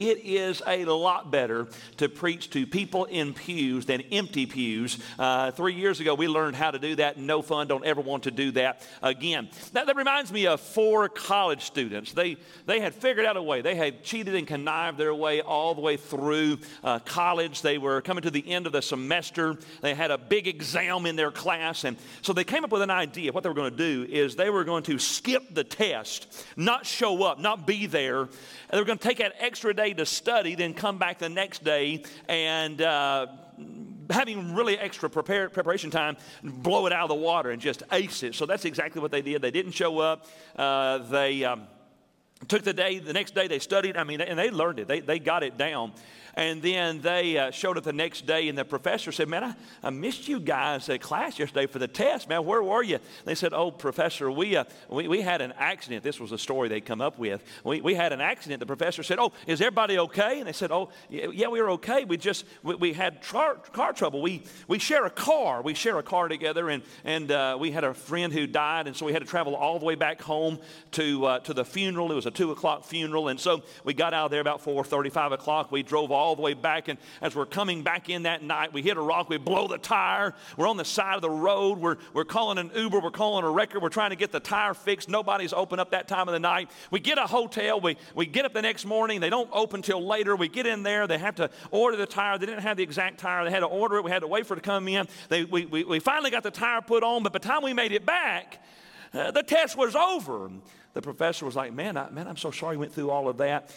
It is a lot better to preach to people in pews than empty pews. 3 years ago, we learned how to do that. No fun. Don't ever want to do that again. That reminds me of four college students. They had figured out a way. They had cheated and connived their way all the way through college. They were coming to the end of the semester. They had a big exam in their class. And so they came up with an idea. What they were going to do is they were going to skip the test, not show up, not be there. And they were going to take that extra day to study, then come back the next day and having really extra preparation time, blow it out of the water and just ace it. So that's exactly what they did. They didn't show up. They took the day. The next day they studied. And they learned it. They got it down. And then they showed up the next day, and the professor said, "Man, I missed you guys at class yesterday for the test. Man, where were you?" And they said, "Oh, professor, we had an accident." This was a story they'd come up with. We had an accident. The professor said, "Oh, is everybody okay?" And they said, "Oh, yeah, we were okay. We had car trouble. We share a car. We share a car together, and we had a friend who died, and so we had to travel all the way back home to the funeral. It was a 2:00 funeral, and so we got out of there about 4:35. We drove all the way back, and as we're coming back in that night, we hit a rock, we blow the tire, we're on the side of the road, we're calling an Uber, we're calling a wrecker, we're trying to get the tire fixed, nobody's open up that time of the night. We get a hotel, we get up the next morning, they don't open till later, we get in there, they have to order the tire, they didn't have the exact tire, they had to order it, we had to wait for it to come in, we finally got the tire put on, but by the time we made it back, the test was over. The professor was like, man, I'm so sorry you went through all of that.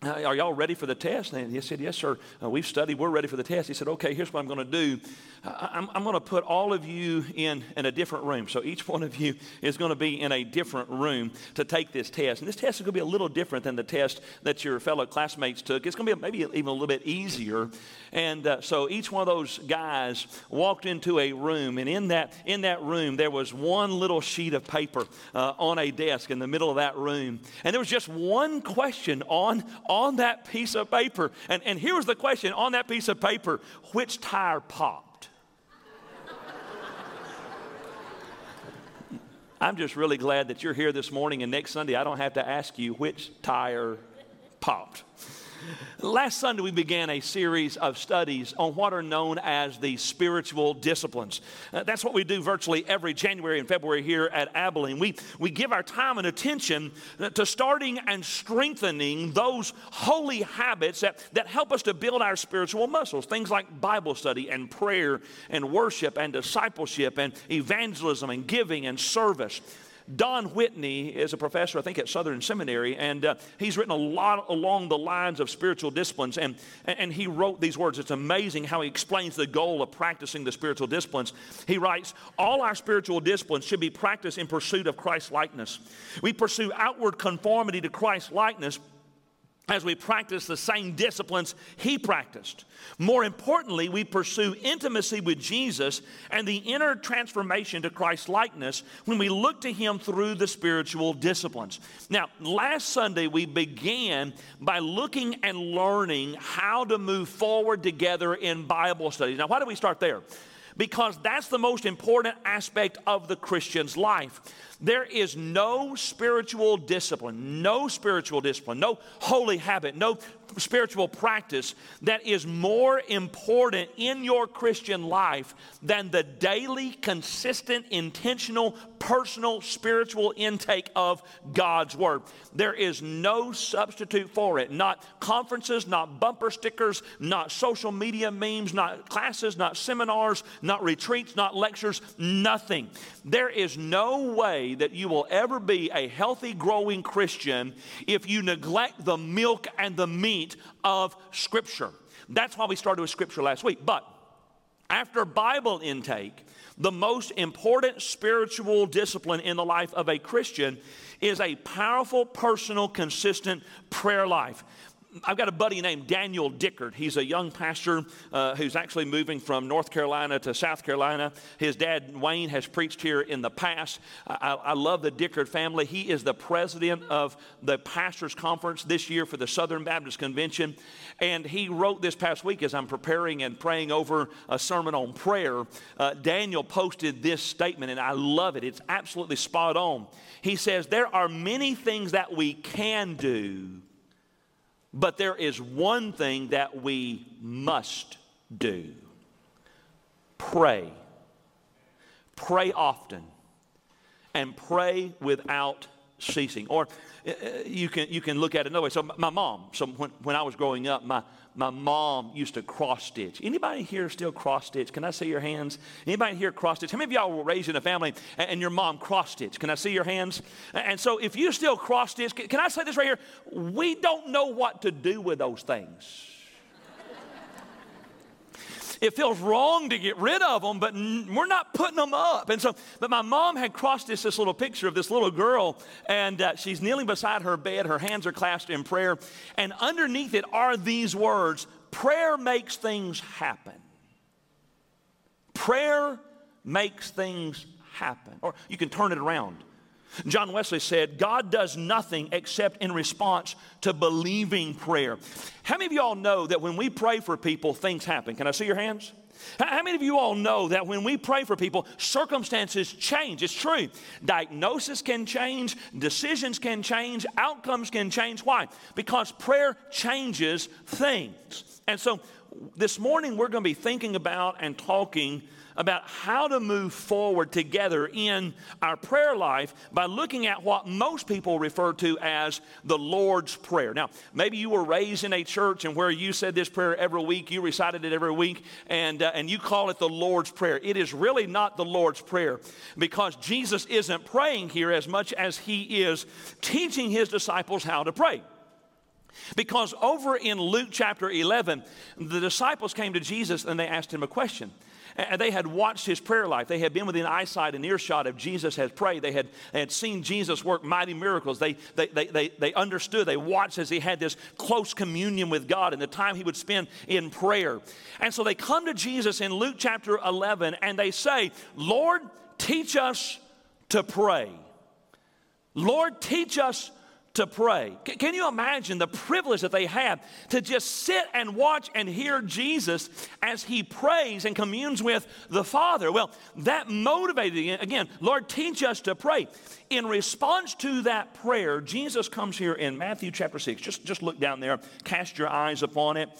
Are y'all ready for the test? And he said, yes, sir. We've studied. We're ready for the test. He said, okay, here's what I'm going to do. I'm going to put all of you in a different room. So each one of you is going to be in a different room to take this test. And this test is going to be a little different than the test that your fellow classmates took. It's going to be maybe even a little bit easier. And so each one of those guys walked into a room. And in that room, there was one little sheet of paper on a desk in the middle of that room. And there was just one question on that piece of paper. And here was the question on that piece of paper: which tire popped? I'm just really glad that you're here this morning, and next Sunday I don't have to ask you which tire popped. Last Sunday, we began a series of studies on what are known as the spiritual disciplines. That's what we do virtually every January and February here at Abilene. We give our time and attention to starting and strengthening those holy habits that help us to build our spiritual muscles. Things like Bible study and prayer and worship and discipleship and evangelism and giving and service. Don Whitney is a professor, I think, at Southern Seminary, and he's written a lot along the lines of spiritual disciplines, and he wrote these words. It's amazing how he explains the goal of practicing the spiritual disciplines. He writes, all our spiritual disciplines should be practiced in pursuit of Christ likeness. We pursue outward conformity to Christ likeness as we practice the same disciplines he practiced. More importantly, we pursue intimacy with Jesus and the inner transformation to Christ's likeness when we look to him through the spiritual disciplines. Now, last Sunday we began by looking and learning how to move forward together in Bible studies. Now, why did we start there? Because that's the most important aspect of the Christian's life. There is no spiritual discipline, no holy habit, no spiritual practice that is more important in your Christian life than the daily, consistent, intentional, personal, spiritual intake of God's Word. There is no substitute for it. Not conferences, not bumper stickers, not social media memes, not classes, not seminars, not retreats, not lectures, nothing. There is no way that you will ever be a healthy, growing Christian if you neglect the milk and the meat of Scripture. That's why we started with Scripture last week. But after Bible intake, the most important spiritual discipline in the life of a Christian is a powerful, personal, consistent prayer life. I've got a buddy named Daniel Dickard. He's a young pastor who's actually moving from North Carolina to South Carolina. His dad, Wayne, has preached here in the past. I love the Dickard family. He is the president of the Pastors Conference this year for the Southern Baptist Convention. And he wrote this past week, as I'm preparing and praying over a sermon on prayer, Daniel posted this statement, and I love it. It's absolutely spot on. He says, there are many things that we can do, But there is one thing that we must do. Pray. Pray often. And pray without ceasing. Or you can look at it another way. So my mom, when I was growing up, my mom used to cross-stitch. Anybody here still cross-stitch? Can I see your hands? Anybody here cross-stitch? How many of y'all were raised in a family and your mom cross-stitched? Can I see your hands? And so if you still cross-stitch, can I say this right here? We don't know what to do with those things. It feels wrong to get rid of them, but we're not putting them up. And so, but my mom had cross-stitched this little picture of this little girl, and she's kneeling beside her bed. Her hands are clasped in prayer. And underneath it are these words: prayer makes things happen. Prayer makes things happen. Or you can turn it around. John Wesley said, God does nothing except in response to believing prayer. How many of you all know that when we pray for people, things happen? Can I see your hands? How many of you all know that when we pray for people, circumstances change? It's true. Diagnosis can change. Decisions can change. Outcomes can change. Why? Because prayer changes things. And so this morning we're going to be thinking about and talking about how to move forward together in our prayer life by looking at what most people refer to as the Lord's Prayer. Now, maybe you were raised in a church and where you said this prayer every week, you recited it every week, and you call it the Lord's Prayer. It is really not the Lord's Prayer, because Jesus isn't praying here as much as he is teaching his disciples how to pray. Because over in Luke chapter 11, the disciples came to Jesus and they asked him a question. And they had watched his prayer life. They had been within eyesight and earshot of Jesus has prayed. They had seen Jesus work mighty miracles. They understood. They watched as he had this close communion with God and the time he would spend in prayer. And so they come to Jesus in Luke chapter 11 and they say, Lord, teach us to pray. Lord, teach us to pray. Can you imagine the privilege that they had to just sit and watch and hear Jesus as he prays and communes with the Father? Well, that motivated, again, Lord, teach us to pray. In response to that prayer, Jesus comes here in Matthew chapter 6. Just look down there. Cast your eyes upon it.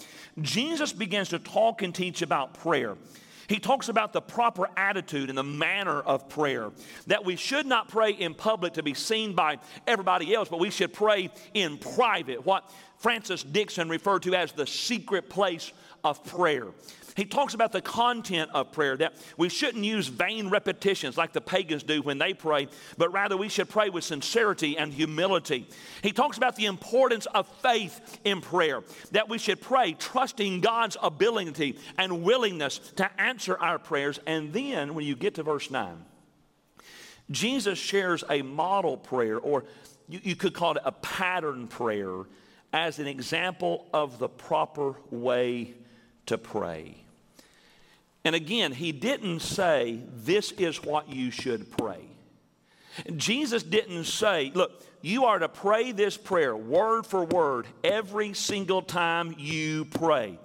Jesus begins to talk and teach about prayer. He talks about the proper attitude and the manner of prayer, that we should not pray in public to be seen by everybody else, but we should pray in private, what Francis Dixon referred to as the secret place of prayer. He talks about the content of prayer, that we shouldn't use vain repetitions like the pagans do when they pray, but rather we should pray with sincerity and humility. He talks about the importance of faith in prayer, that we should pray trusting God's ability and willingness to answer our prayers. And then when you get to verse 9, Jesus shares a model prayer, or you could call it a pattern prayer, as an example of the proper way to pray. And again, he didn't say, this is what you should pray. Jesus didn't say, look, you are to pray this prayer word for word every single time you pray.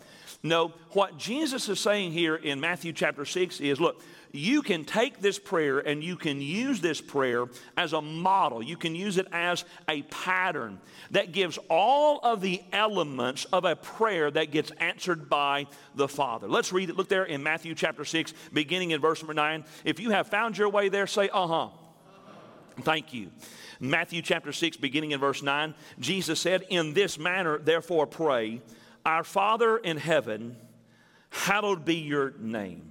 No, what Jesus is saying here in Matthew chapter 6 is, look, you can take this prayer and you can use this prayer as a model. You can use it as a pattern that gives all of the elements of a prayer that gets answered by the Father. Let's read it. Look there in Matthew chapter 6, beginning in verse number 9. If you have found your way there, say, uh-huh. Thank you. Matthew chapter 6, beginning in verse 9, Jesus said, in this manner, therefore pray, our Father in heaven, hallowed be your name.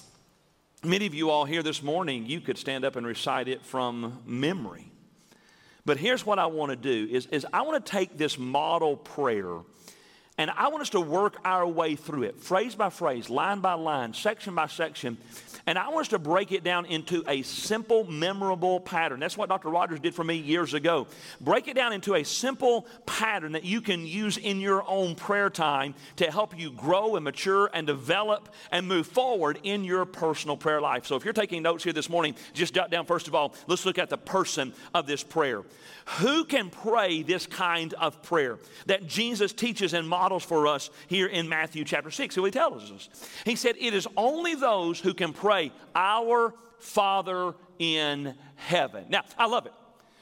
Many of you all here this morning, you could stand up and recite it from memory. But here's what I want to do is I want to take this model prayer And I want us to work our way through it, phrase by phrase, line by line, section by section. And I want us to break it down into a simple, memorable pattern. That's what Dr. Rogers did for me years ago. Break it down into a simple pattern that you can use in your own prayer time to help you grow and mature and develop and move forward in your personal prayer life. So if you're taking notes here this morning, just jot down, first of all, let's look at the person of this prayer. Who can pray this kind of prayer that Jesus teaches and models for us here in Matthew chapter 6? So he tells us. He said, it is only those who can pray, our Father in heaven. Now, I love it,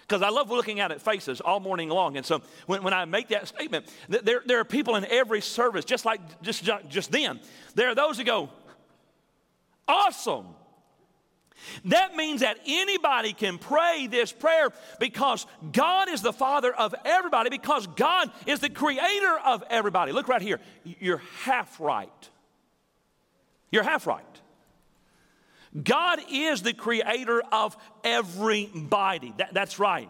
because I love looking out at faces all morning long. And so when I make that statement, there are people in every service, just then. There are those who go, awesome. That means that anybody can pray this prayer because God is the Father of everybody, because God is the creator of everybody. Look right here. You're half right. You're half right. God is the creator of everybody. That's right.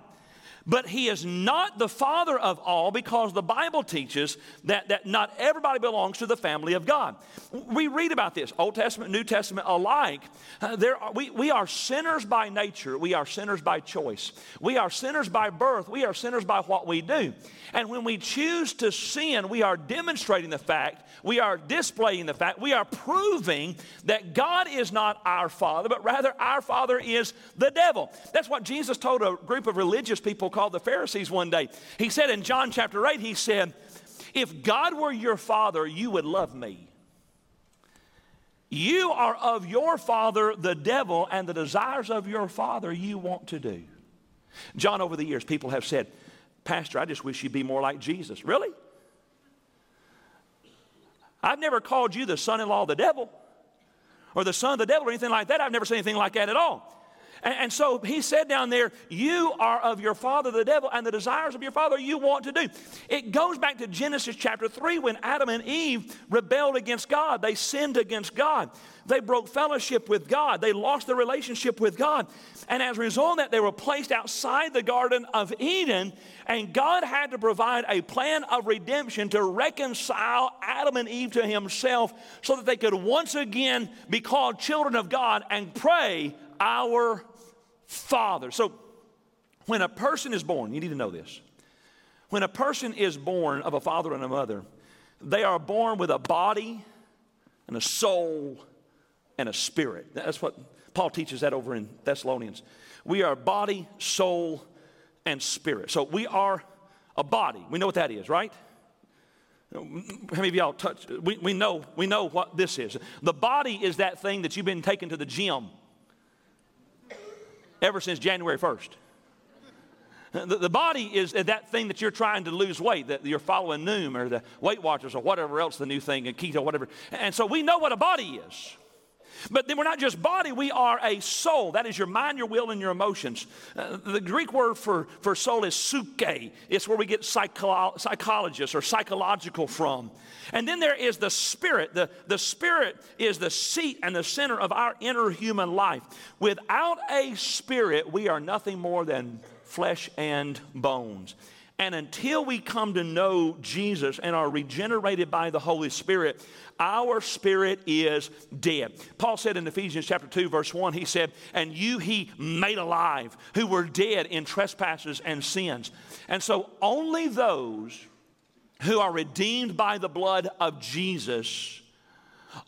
But he is not the father of all, because the Bible teaches that not everybody belongs to the family of God. We read about this, Old Testament, New Testament alike. We are sinners by nature. We are sinners by choice. We are sinners by birth. We are sinners by what we do. And when we choose to sin, we are demonstrating the fact, we are displaying the fact, we are proving that God is not our father, but rather our father is the devil. That's what Jesus told a group of religious people called the Pharisees one day. He said in John chapter 8, he said, if God were your father, you would love me. You are of your father, the devil, and the desires of your father you want to do. John, over the years, people have said, Pastor, I just wish you'd be more like Jesus. Really? I've never called you the son-in-law of the devil or the son of the devil or anything like that. I've never said anything like that at all. And so he said down there, you are of your father, the devil, and the desires of your father you want to do. It goes back to Genesis chapter 3 when Adam and Eve rebelled against God. They sinned against God. They broke fellowship with God. They lost their relationship with God. And as a result of that, they were placed outside the Garden of Eden, and God had to provide a plan of redemption to reconcile Adam and Eve to himself so that they could once again be called children of God and pray, our Father. So when a person is born, you need to know this. When a person is born of a father and a mother, they are born with a body and a soul and a spirit. That's what Paul teaches that over in Thessalonians. We are body, soul, and spirit. So we are a body. We know what that is, right? How many of y'all touch? We know what this is. The body is that thing that you've been taken to the gym ever since January 1st. The body is that thing that you're trying to lose weight, that you're following Noom or the Weight Watchers or whatever else, the new thing, and keto, whatever. And so we know what a body is. But then we're not just body, we are a soul. That is your mind, your will, and your emotions. The Greek word for soul is psyche. It's where we get psychologists or psychological from. And then there is the spirit. The spirit is the seat and the center of our inner human life. Without a spirit, we are nothing more than flesh and bones. And until we come to know Jesus and are regenerated by the Holy Spirit, our spirit is dead. Paul said in Ephesians chapter 2, verse 1, he said, and you he made alive who were dead in trespasses and sins. And so only those who are redeemed by the blood of Jesus,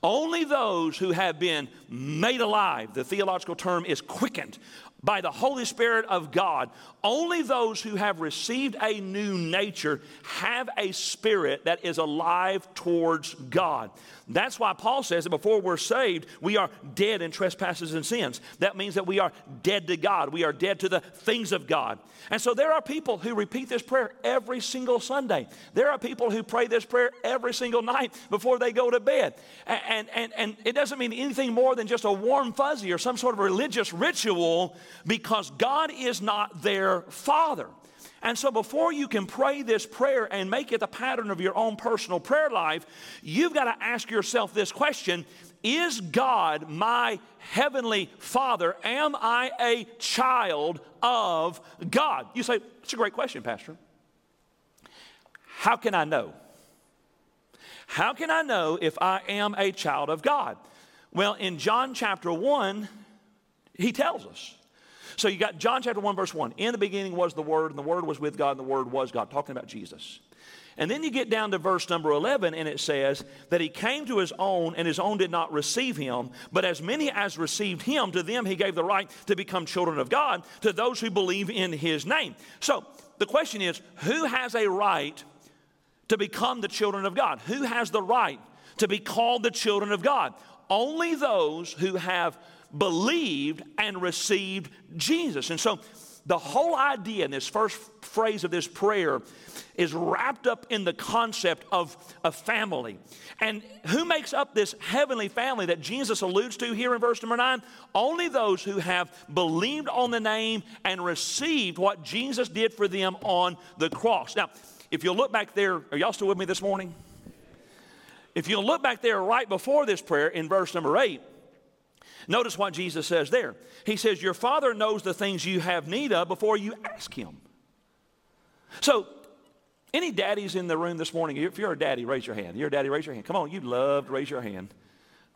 only those who have been made alive, the theological term is quickened, by the Holy Spirit of God, only those who have received a new nature have a spirit that is alive towards God. That's why Paul says that before we're saved, we are dead in trespasses and sins. That means that we are dead to God. We are dead to the things of God. And so there are people who repeat this prayer every single Sunday. There are people who pray this prayer every single night before they go to bed. And it doesn't mean anything more than just a warm fuzzy or some sort of religious ritual, because God is not their father. And so before you can pray this prayer and make it the pattern of your own personal prayer life, you've got to ask yourself this question: is God my heavenly father? Am I a child of God? You say, that's a great question, Pastor. How can I know? How can I know if I am a child of God? Well, in John chapter 1, he tells us. So you got John chapter 1, verse 1. In the beginning was the Word, and the Word was with God, and the Word was God. Talking about Jesus. And then you get down to verse number 11, and it says that he came to his own, and his own did not receive him. But as many as received him, to them he gave the right to become children of God, to those who believe in his name. So the question is, who has a right to become the children of God? Who has the right to be called the children of God? Only those who have believed and received Jesus. And so the whole idea in this first phrase of this prayer is wrapped up in the concept of a family. And who makes up this heavenly family that Jesus alludes to here in verse number 9? Only those who have believed on the name and received what Jesus did for them on the cross. Now, if you'll look back there, are y'all still with me this morning? If you'll look back there right before this prayer in verse number 8, notice what Jesus says there. He says, your Father knows the things you have need of before you ask him. So, any daddies in the room this morning? If you're a daddy, raise your hand. You're a daddy, raise your hand. Come on, you love to raise your hand.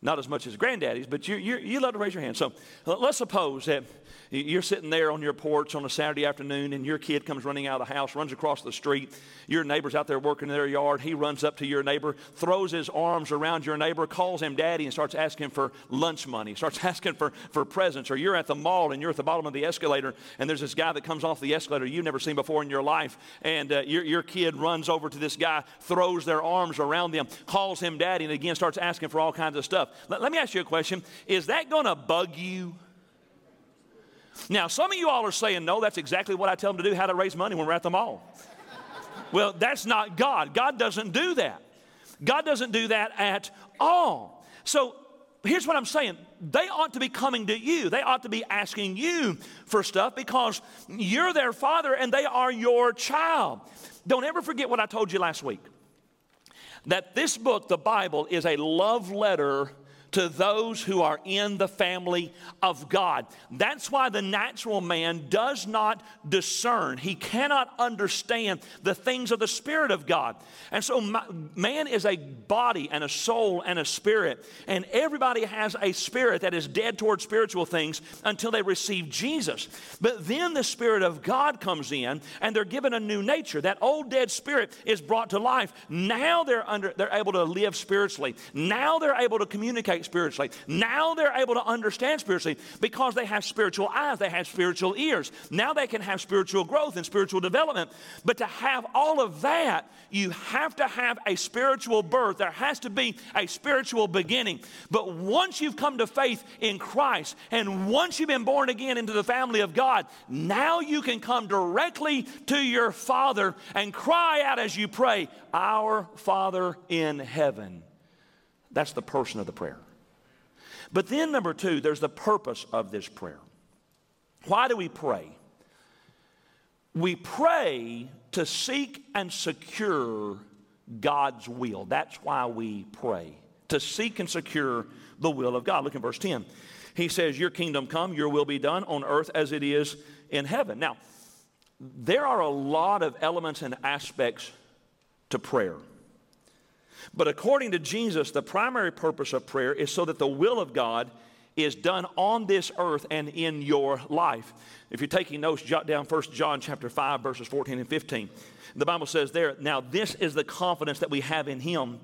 Not as much as granddaddies, but you love to raise your hand. So, let's suppose that you're sitting there on your porch on a Saturday afternoon and your kid comes running out of the house, runs across the street. Your neighbor's out there working in their yard. He runs up to your neighbor, throws his arms around your neighbor, calls him daddy, and starts asking for lunch money, starts asking for presents. Or you're at the mall and you're at the bottom of the escalator and there's this guy that comes off the escalator you've never seen before in your life. And your kid runs over to this guy, throws their arms around them, calls him daddy, and again starts asking for all kinds of stuff. Let me ask you a question. Is that going to bug you? Now, some of you all are saying, no, that's exactly what I tell them to do, how to raise money when we're at the mall. Well, that's not God. God doesn't do that. God doesn't do that at all. So here's what I'm saying. They ought to be coming to you. They ought to be asking you for stuff because you're their father and they are your child. Don't ever forget what I told you last week, that this book, the Bible, is a love letter to those who are in the family of God. That's why the natural man does not discern. He cannot understand the things of the Spirit of God. And so man is a body and a soul and a spirit. And everybody has a spirit that is dead toward spiritual things until they receive Jesus. But then the Spirit of God comes in and they're given a new nature. That old dead spirit is brought to life. Now they're able to live spiritually. Now they're able to communicate spiritually. Now they're able to understand spiritually because they have spiritual eyes, they have spiritual ears. Now they can have spiritual growth and spiritual development. But to have all of that, you have to have a spiritual birth. There has to be a spiritual beginning. But once you've come to faith in Christ and once you've been born again into the family of God, now you can come directly to your Father and cry out as you pray, Our Father in heaven. That's the person of the prayer. But then number 2, there's the purpose of this prayer. Why do we pray? We pray to seek and secure God's will. That's why we pray, to seek and secure the will of God. Look in verse 10. He says, your kingdom come, your will be done on earth as it is in heaven. Now, there are a lot of elements and aspects to prayer. But according to Jesus, the primary purpose of prayer is so that the will of God is done on this earth and in your life. If you're taking notes, jot down 1 John chapter 5, verses 14 and 15. The Bible says there, now this is the confidence that we have in him,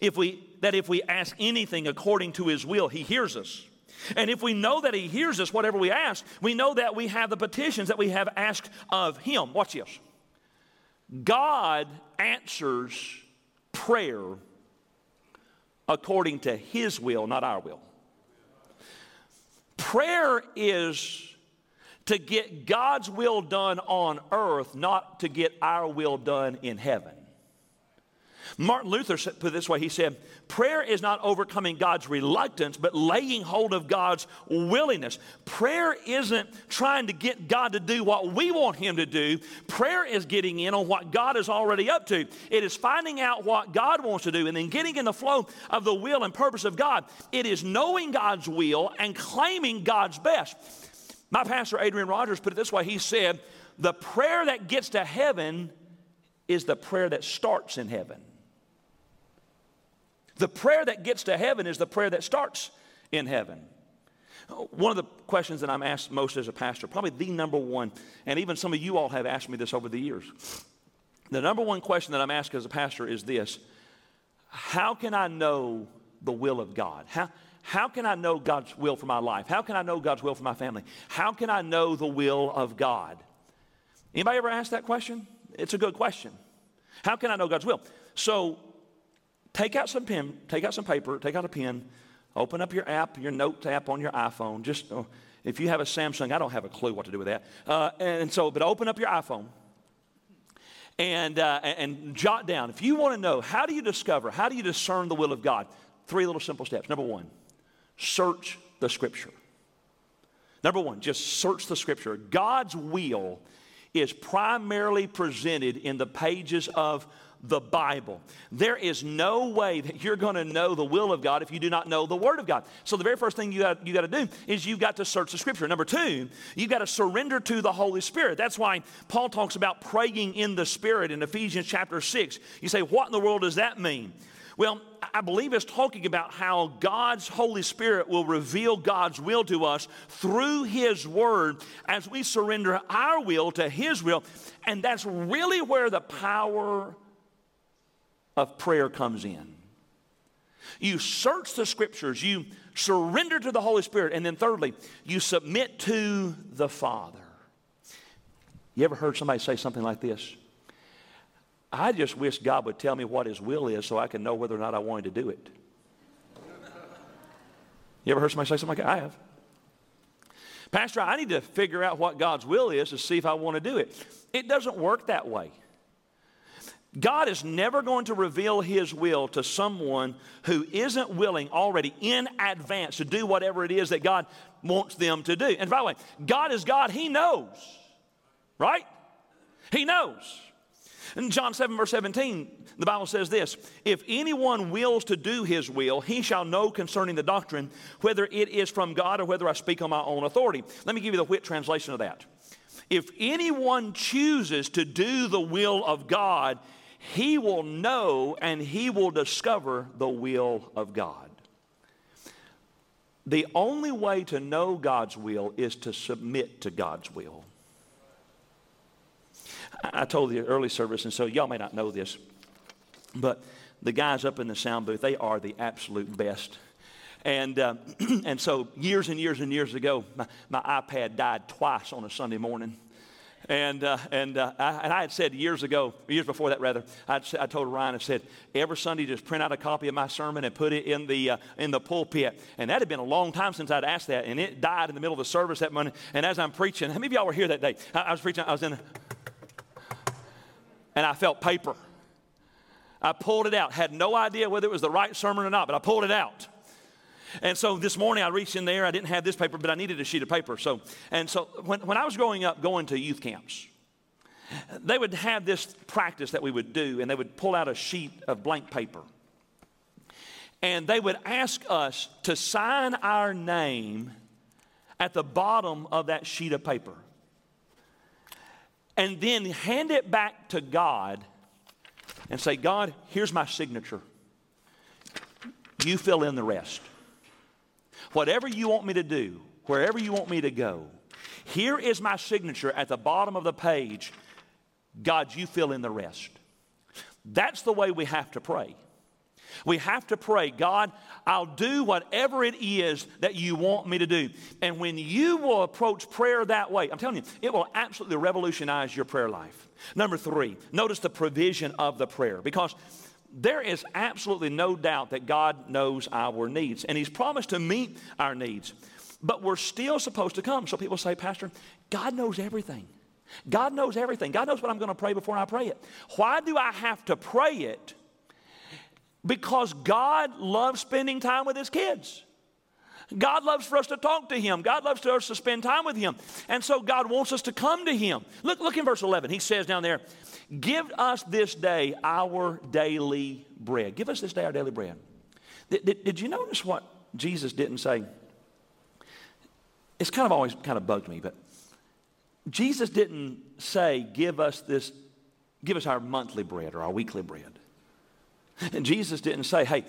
if we ask anything according to his will, he hears us. And if we know that he hears us, whatever we ask, we know that we have the petitions that we have asked of him. Watch this. God answers prayer according to his will, not our will. Prayer is to get God's will done on earth, not to get our will done in heaven. Martin Luther put it this way. He said, prayer is not overcoming God's reluctance, but laying hold of God's willingness. Prayer isn't trying to get God to do what we want him to do. Prayer is getting in on what God is already up to. It is finding out what God wants to do and then getting in the flow of the will and purpose of God. It is knowing God's will and claiming God's best. My pastor, Adrian Rogers, put it this way. He said, the prayer that gets to heaven is the prayer that starts in heaven. The prayer that gets to heaven is the prayer that starts in heaven. One of the questions that I'm asked most as a pastor, probably the number one, and even some of you all have asked me this over the years. The number one question that I'm asked as a pastor is this: how can I know the will of God? How can I know God's will for my life? How can I know God's will for my family? How can I know the will of God? Anybody ever ask that question? It's a good question. How can I know God's will? So take out some pen, take out some paper, take out a pen, open up your app, your notes app on your iPhone. Just if you have a Samsung, I don't have a clue what to do with that. But open up your iPhone and jot down. If you want to know, how do you discover, how do you discern the will of God? Three little simple steps. Number one, search the Scripture. Number one, just search the Scripture. God's will is primarily presented in the pages of the Bible. There is no way that you're going to know the will of God if you do not know the Word of God. So the very first thing you got to do is you've got to search the Scripture. Number two, you've got to surrender to the Holy Spirit. That's why Paul talks about praying in the Spirit in Ephesians chapter 6. You say, what in the world does that mean? Well, I believe it's talking about how God's Holy Spirit will reveal God's will to us through His Word as we surrender our will to His will. And that's really where the power of prayer comes in. You search the Scriptures, you surrender to the Holy Spirit, and then thirdly, you submit to the Father. You ever heard somebody say something like this? I just wish God would tell me what His will is so I can know whether or not I wanted to do it. You ever heard somebody say something like that? I have. Pastor, I need to figure out what God's will is to see if I want to do it. It doesn't work that way. God is never going to reveal His will to someone who isn't willing already in advance to do whatever it is that God wants them to do. And by the way, God is God. He knows, right? He knows. In John 7, verse 17, the Bible says this: if anyone wills to do his will, he shall know concerning the doctrine whether it is from God or whether I speak on my own authority. Let me give you the Whit translation of that. If anyone chooses to do the will of God, he will know and he will discover the will of God. The only way to know God's will is to submit to God's will. I told the early service, and so y'all may not know this, but the guys up in the sound booth, they are the absolute best. And so years and years and years ago, my iPad died twice on a Sunday morning. And I had said years before that, I told Ryan, I said, every Sunday just print out a copy of my sermon and put it in the pulpit. And that had been a long time since I'd asked that, and it died in the middle of the service that morning. And as I'm preaching, how many of y'all were here that day? I was preaching, I was in the... And I felt paper. I pulled it out. Had no idea whether it was the right sermon or not, but I pulled it out. And so this morning I reached in there. I didn't have this paper, but I needed a sheet of paper. So when I was growing up, going to youth camps, they would have this practice that we would do, and they would pull out a sheet of blank paper. And they would ask us to sign our name at the bottom of that sheet of paper, and then hand it back to God and say, God, here's my signature. You fill in the rest. Whatever you want me to do, wherever you want me to go, here is my signature at the bottom of the page. God, you fill in the rest. That's the way we have to pray. We have to pray, God, I'll do whatever it is that you want me to do. And when you will approach prayer that way, I'm telling you, it will absolutely revolutionize your prayer life. Number three, notice the provision of the prayer, because there is absolutely no doubt that God knows our needs, and He's promised to meet our needs, but we're still supposed to come. So people say, Pastor, God knows everything. God knows everything. God knows what I'm going to pray before I pray it. Why do I have to pray it? Because God loves spending time with His kids. God loves for us to talk to Him. God loves for us to spend time with Him. And so God wants us to come to Him. Look in verse 11. He says down there, give us this day our daily bread. Give us this day our daily bread. Did you notice what Jesus didn't say? It's always bugged me, but Jesus didn't say, give us our monthly bread or our weekly bread. And Jesus didn't say, hey,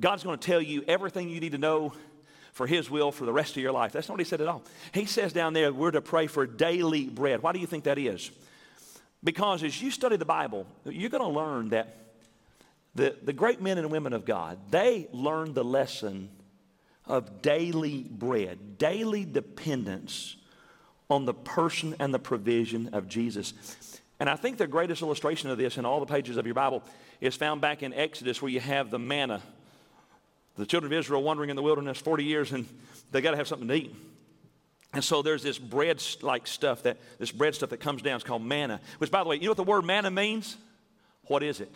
God's going to tell you everything you need to know for His will for the rest of your life. That's not what He said at all. He says down there, we're to pray for daily bread. Why do you think that is? Because as you study the Bible, you're going to learn that the great men and women of God, they learned the lesson of daily bread, daily dependence on the person and the provision of Jesus. And I think the greatest illustration of this in all the pages of your Bible is found back in Exodus, where you have the manna. The children of Israel wandering in the wilderness 40 years, and they got to have something to eat. And so there's this bread-like stuff that, this bread stuff that comes down. It's called manna, which, by the way, you know what the word manna means? What is it?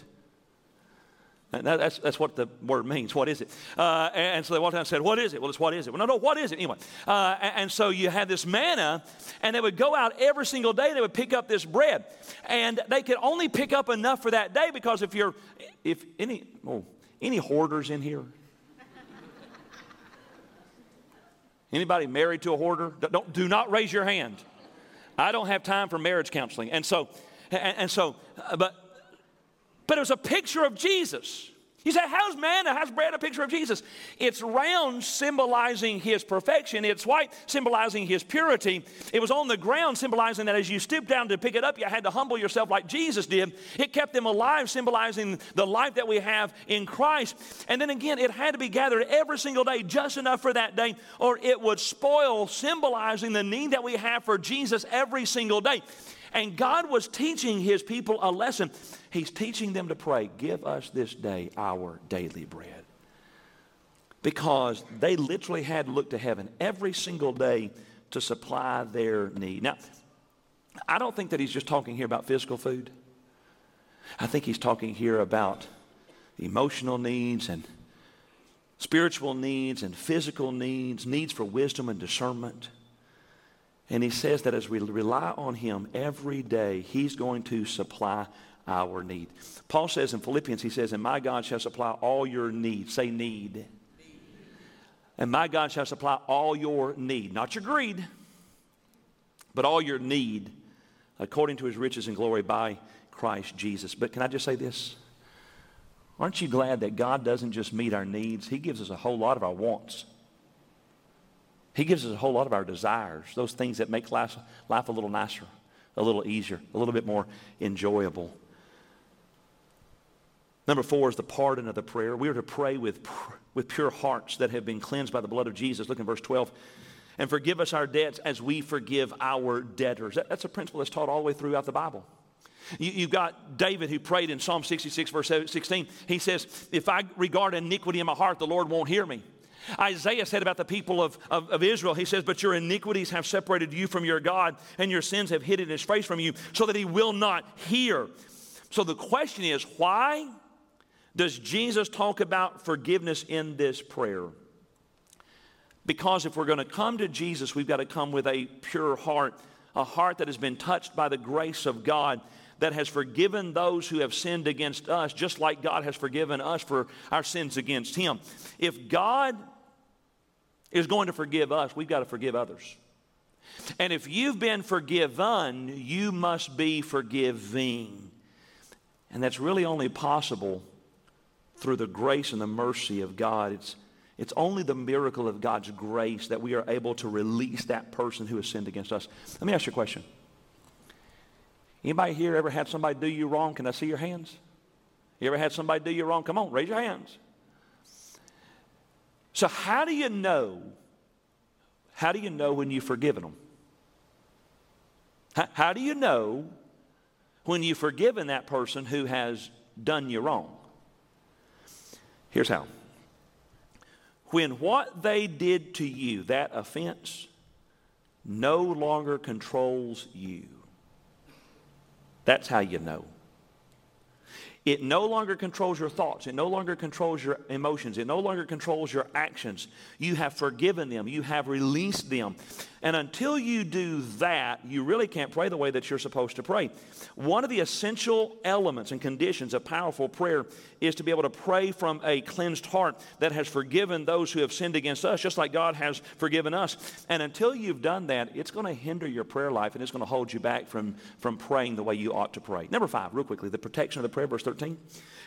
And that's what the word means. What is it? And so they walked down and said, what is it? Well, it's what is it? Well, no, what is it? Anyway. And so you had this manna, and they would go out every single day. They would pick up this bread. And they could only pick up enough for that day, because if any hoarders in here? Anybody married to a hoarder? Do not raise your hand. I don't have time for marriage counseling. But it was a picture of Jesus. You say, how's manna, how's bread a picture of Jesus? It's round, symbolizing His perfection. It's white, symbolizing His purity. It was on the ground, symbolizing that as you stooped down to pick it up, you had to humble yourself like Jesus did. It kept them alive, symbolizing the life that we have in Christ. And then again, it had to be gathered every single day, just enough for that day, or it would spoil, symbolizing the need that we have for Jesus every single day. And God was teaching His people a lesson. He's teaching them to pray, give us this day our daily bread. Because they literally had to look to heaven every single day to supply their need. Now, I don't think that He's just talking here about physical food. I think He's talking here about emotional needs and spiritual needs and physical needs, needs for wisdom and discernment. And He says that as we rely on Him every day, He's going to supply our need. Paul says in Philippians, he says, and my God shall supply all your need. Say need. Need. And my God shall supply all your need. Not your greed, but all your need according to His riches and glory by Christ Jesus. But can I just say this? Aren't you glad that God doesn't just meet our needs? He gives us a whole lot of our wants. He gives us a whole lot of our desires, those things that make life a little nicer, a little easier, a little bit more enjoyable. Number 4 is the pardon of the prayer. We are to pray with pure hearts that have been cleansed by the blood of Jesus. Look in verse 12. And forgive us our debts as we forgive our debtors. That's a principle that's taught all the way throughout the Bible. You've got David who prayed in Psalm 66, verse 16. He says, if I regard iniquity in my heart, the Lord won't hear me. Isaiah said about the people of Israel, he says, but your iniquities have separated you from your God, and your sins have hidden His face from you, so that He will not hear. So the question is, why does Jesus talk about forgiveness in this prayer? Because if we're going to come to Jesus, we've got to come with a pure heart, a heart that has been touched by the grace of God, that has forgiven those who have sinned against us, just like God has forgiven us for our sins against Him. If God is going to forgive us, we've got to forgive others. And if you've been forgiven, you must be forgiving. And that's really only possible through the grace and the mercy of God. It's only the miracle of God's grace that we are able to release that person who has sinned against us. Let me ask you a question. Anybody here ever had somebody do you wrong? Can I see your hands? You ever had somebody do you wrong? Come on, raise your hands. So how do you know? How do you know when you've forgiven them? How do you know when you've forgiven that person who has done you wrong? Here's how. When what they did to you, that offense, no longer controls you. That's how you know. It no longer controls your thoughts. It no longer controls your emotions. It no longer controls your actions. You have forgiven them. You have released them. And until you do that, you really can't pray the way that you're supposed to pray. One of the essential elements and conditions of powerful prayer is to be able to pray from a cleansed heart that has forgiven those who have sinned against us, just like God has forgiven us. And until you've done that, it's going to hinder your prayer life, and it's going to hold you back from praying the way you ought to pray. Number 5, real quickly, the protection of the prayer, verse 13. 13.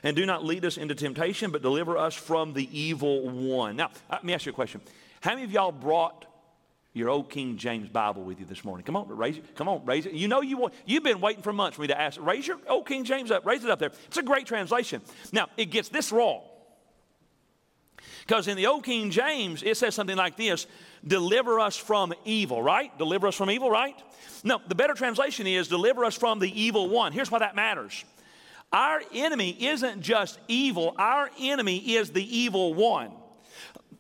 And do not lead us into temptation, but deliver us from the evil one. Now, let me ask you a question. How many of y'all brought your old King James Bible with you this morning? Come on, raise it. Come on, raise it. You know you want, you've been waiting for months for me to ask. Raise your old King James up. Raise it up there. It's a great translation. Now, it gets this wrong. Because in the old King James, it says something like this: deliver us from evil, right? Deliver us from evil, right? No, the better translation is deliver us from the evil one. Here's why that matters. Our enemy isn't just evil. Our enemy is the evil one.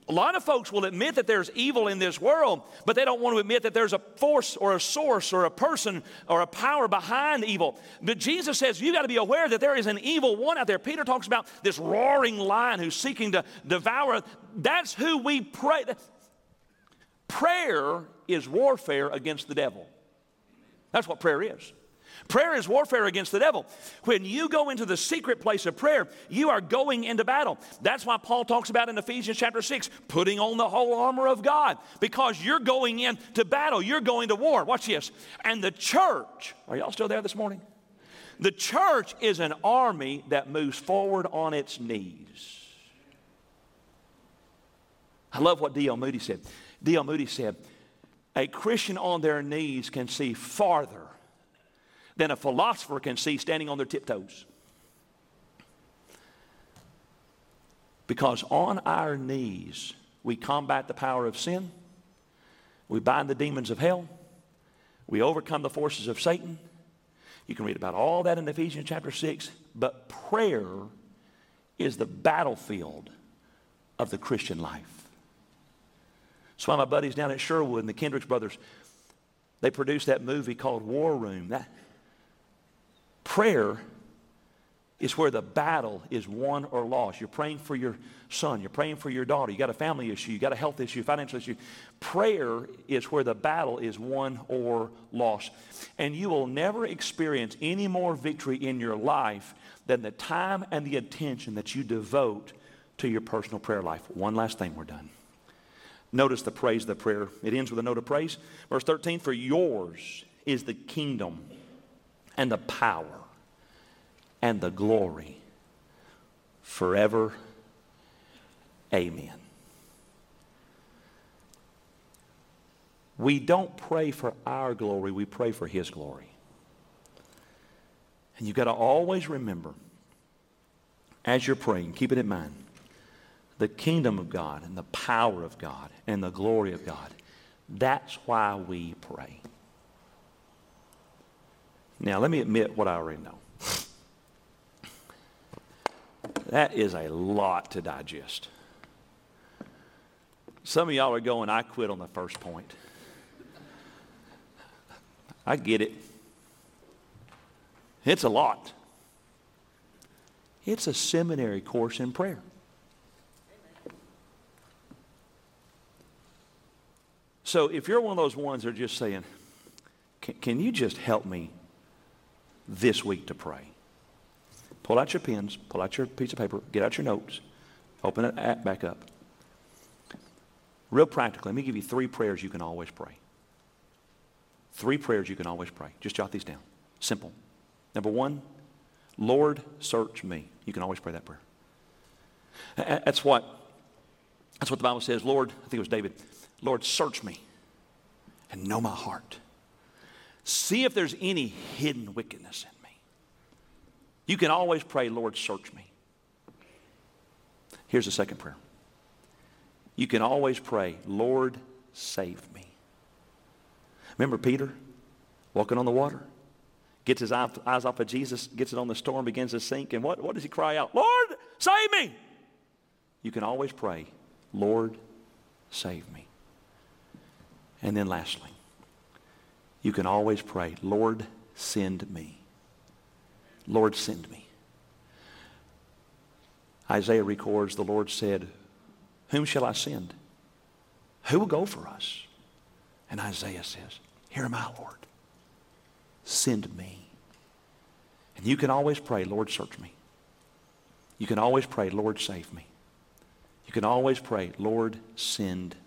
A lot of folks will admit that there's evil in this world, but they don't want to admit that there's a force or a source or a person or a power behind evil. But Jesus says you've got to be aware that there is an evil one out there. Peter talks about this roaring lion who's seeking to devour. That's who we pray. Prayer is warfare against the devil. That's what prayer is. Prayer is warfare against the devil. When you go into the secret place of prayer, you are going into battle. That's why Paul talks about in Ephesians chapter 6, putting on the whole armor of God, because you're going into battle. You're going to war. Watch this. And the church, are y'all still there this morning? The church is an army that moves forward on its knees. I love what D.L. Moody said. D.L. Moody said, a Christian on their knees can see farther than a philosopher can see standing on their tiptoes. Because on our knees, we combat the power of sin, we bind the demons of hell, we overcome the forces of Satan. You can read about all that in Ephesians chapter 6, but prayer is the battlefield of the Christian life. That's why my buddies down at Sherwood and the Kendricks brothers, they produced that movie called War Room. That prayer is where the battle is won or lost. You're praying for your son. You're praying for your daughter. You got a family issue. You got a health issue, financial issue. Prayer is where the battle is won or lost. And you will never experience any more victory in your life than the time and the attention that you devote to your personal prayer life. One last thing, we're done. Notice the praise of the prayer. It ends with a note of praise. Verse 13, for yours is the kingdom and the power and the glory forever. Amen. We don't pray for our glory, we pray for His glory. And you've got to always remember, as you're praying, keep it in mind, the kingdom of God and the power of God and the glory of God. That's why we pray. Now, let me admit what I already know. That is a lot to digest. Some of y'all are going, I quit on the first point. I get it. It's a lot. It's a seminary course in prayer. So if you're one of those ones that are just saying, can you just help me this week to pray? Pull out your pens, pull out your piece of paper, get out your notes, open it back up. Real practically, let me give you three prayers you can always pray. Three prayers you can always pray. Just jot these down. Simple. Number one, Lord, search me. You can always pray that prayer. That's what the Bible says. Lord, I think it was David, Lord, search me and know my heart. See if there's any hidden wickedness in me. You can always pray, Lord, search me. Here's the second prayer. You can always pray, Lord, save me. Remember Peter walking on the water? Gets his eyes off of Jesus, gets it on the storm, begins to sink, and what does he cry out? Lord, save me! You can always pray, Lord, save me. And then lastly, you can always pray, Lord, send me. Lord, send me. Isaiah records, the Lord said, whom shall I send? Who will go for us? And Isaiah says, here am I, Lord. Send me. And you can always pray, Lord, search me. You can always pray, Lord, save me. You can always pray, Lord, send me.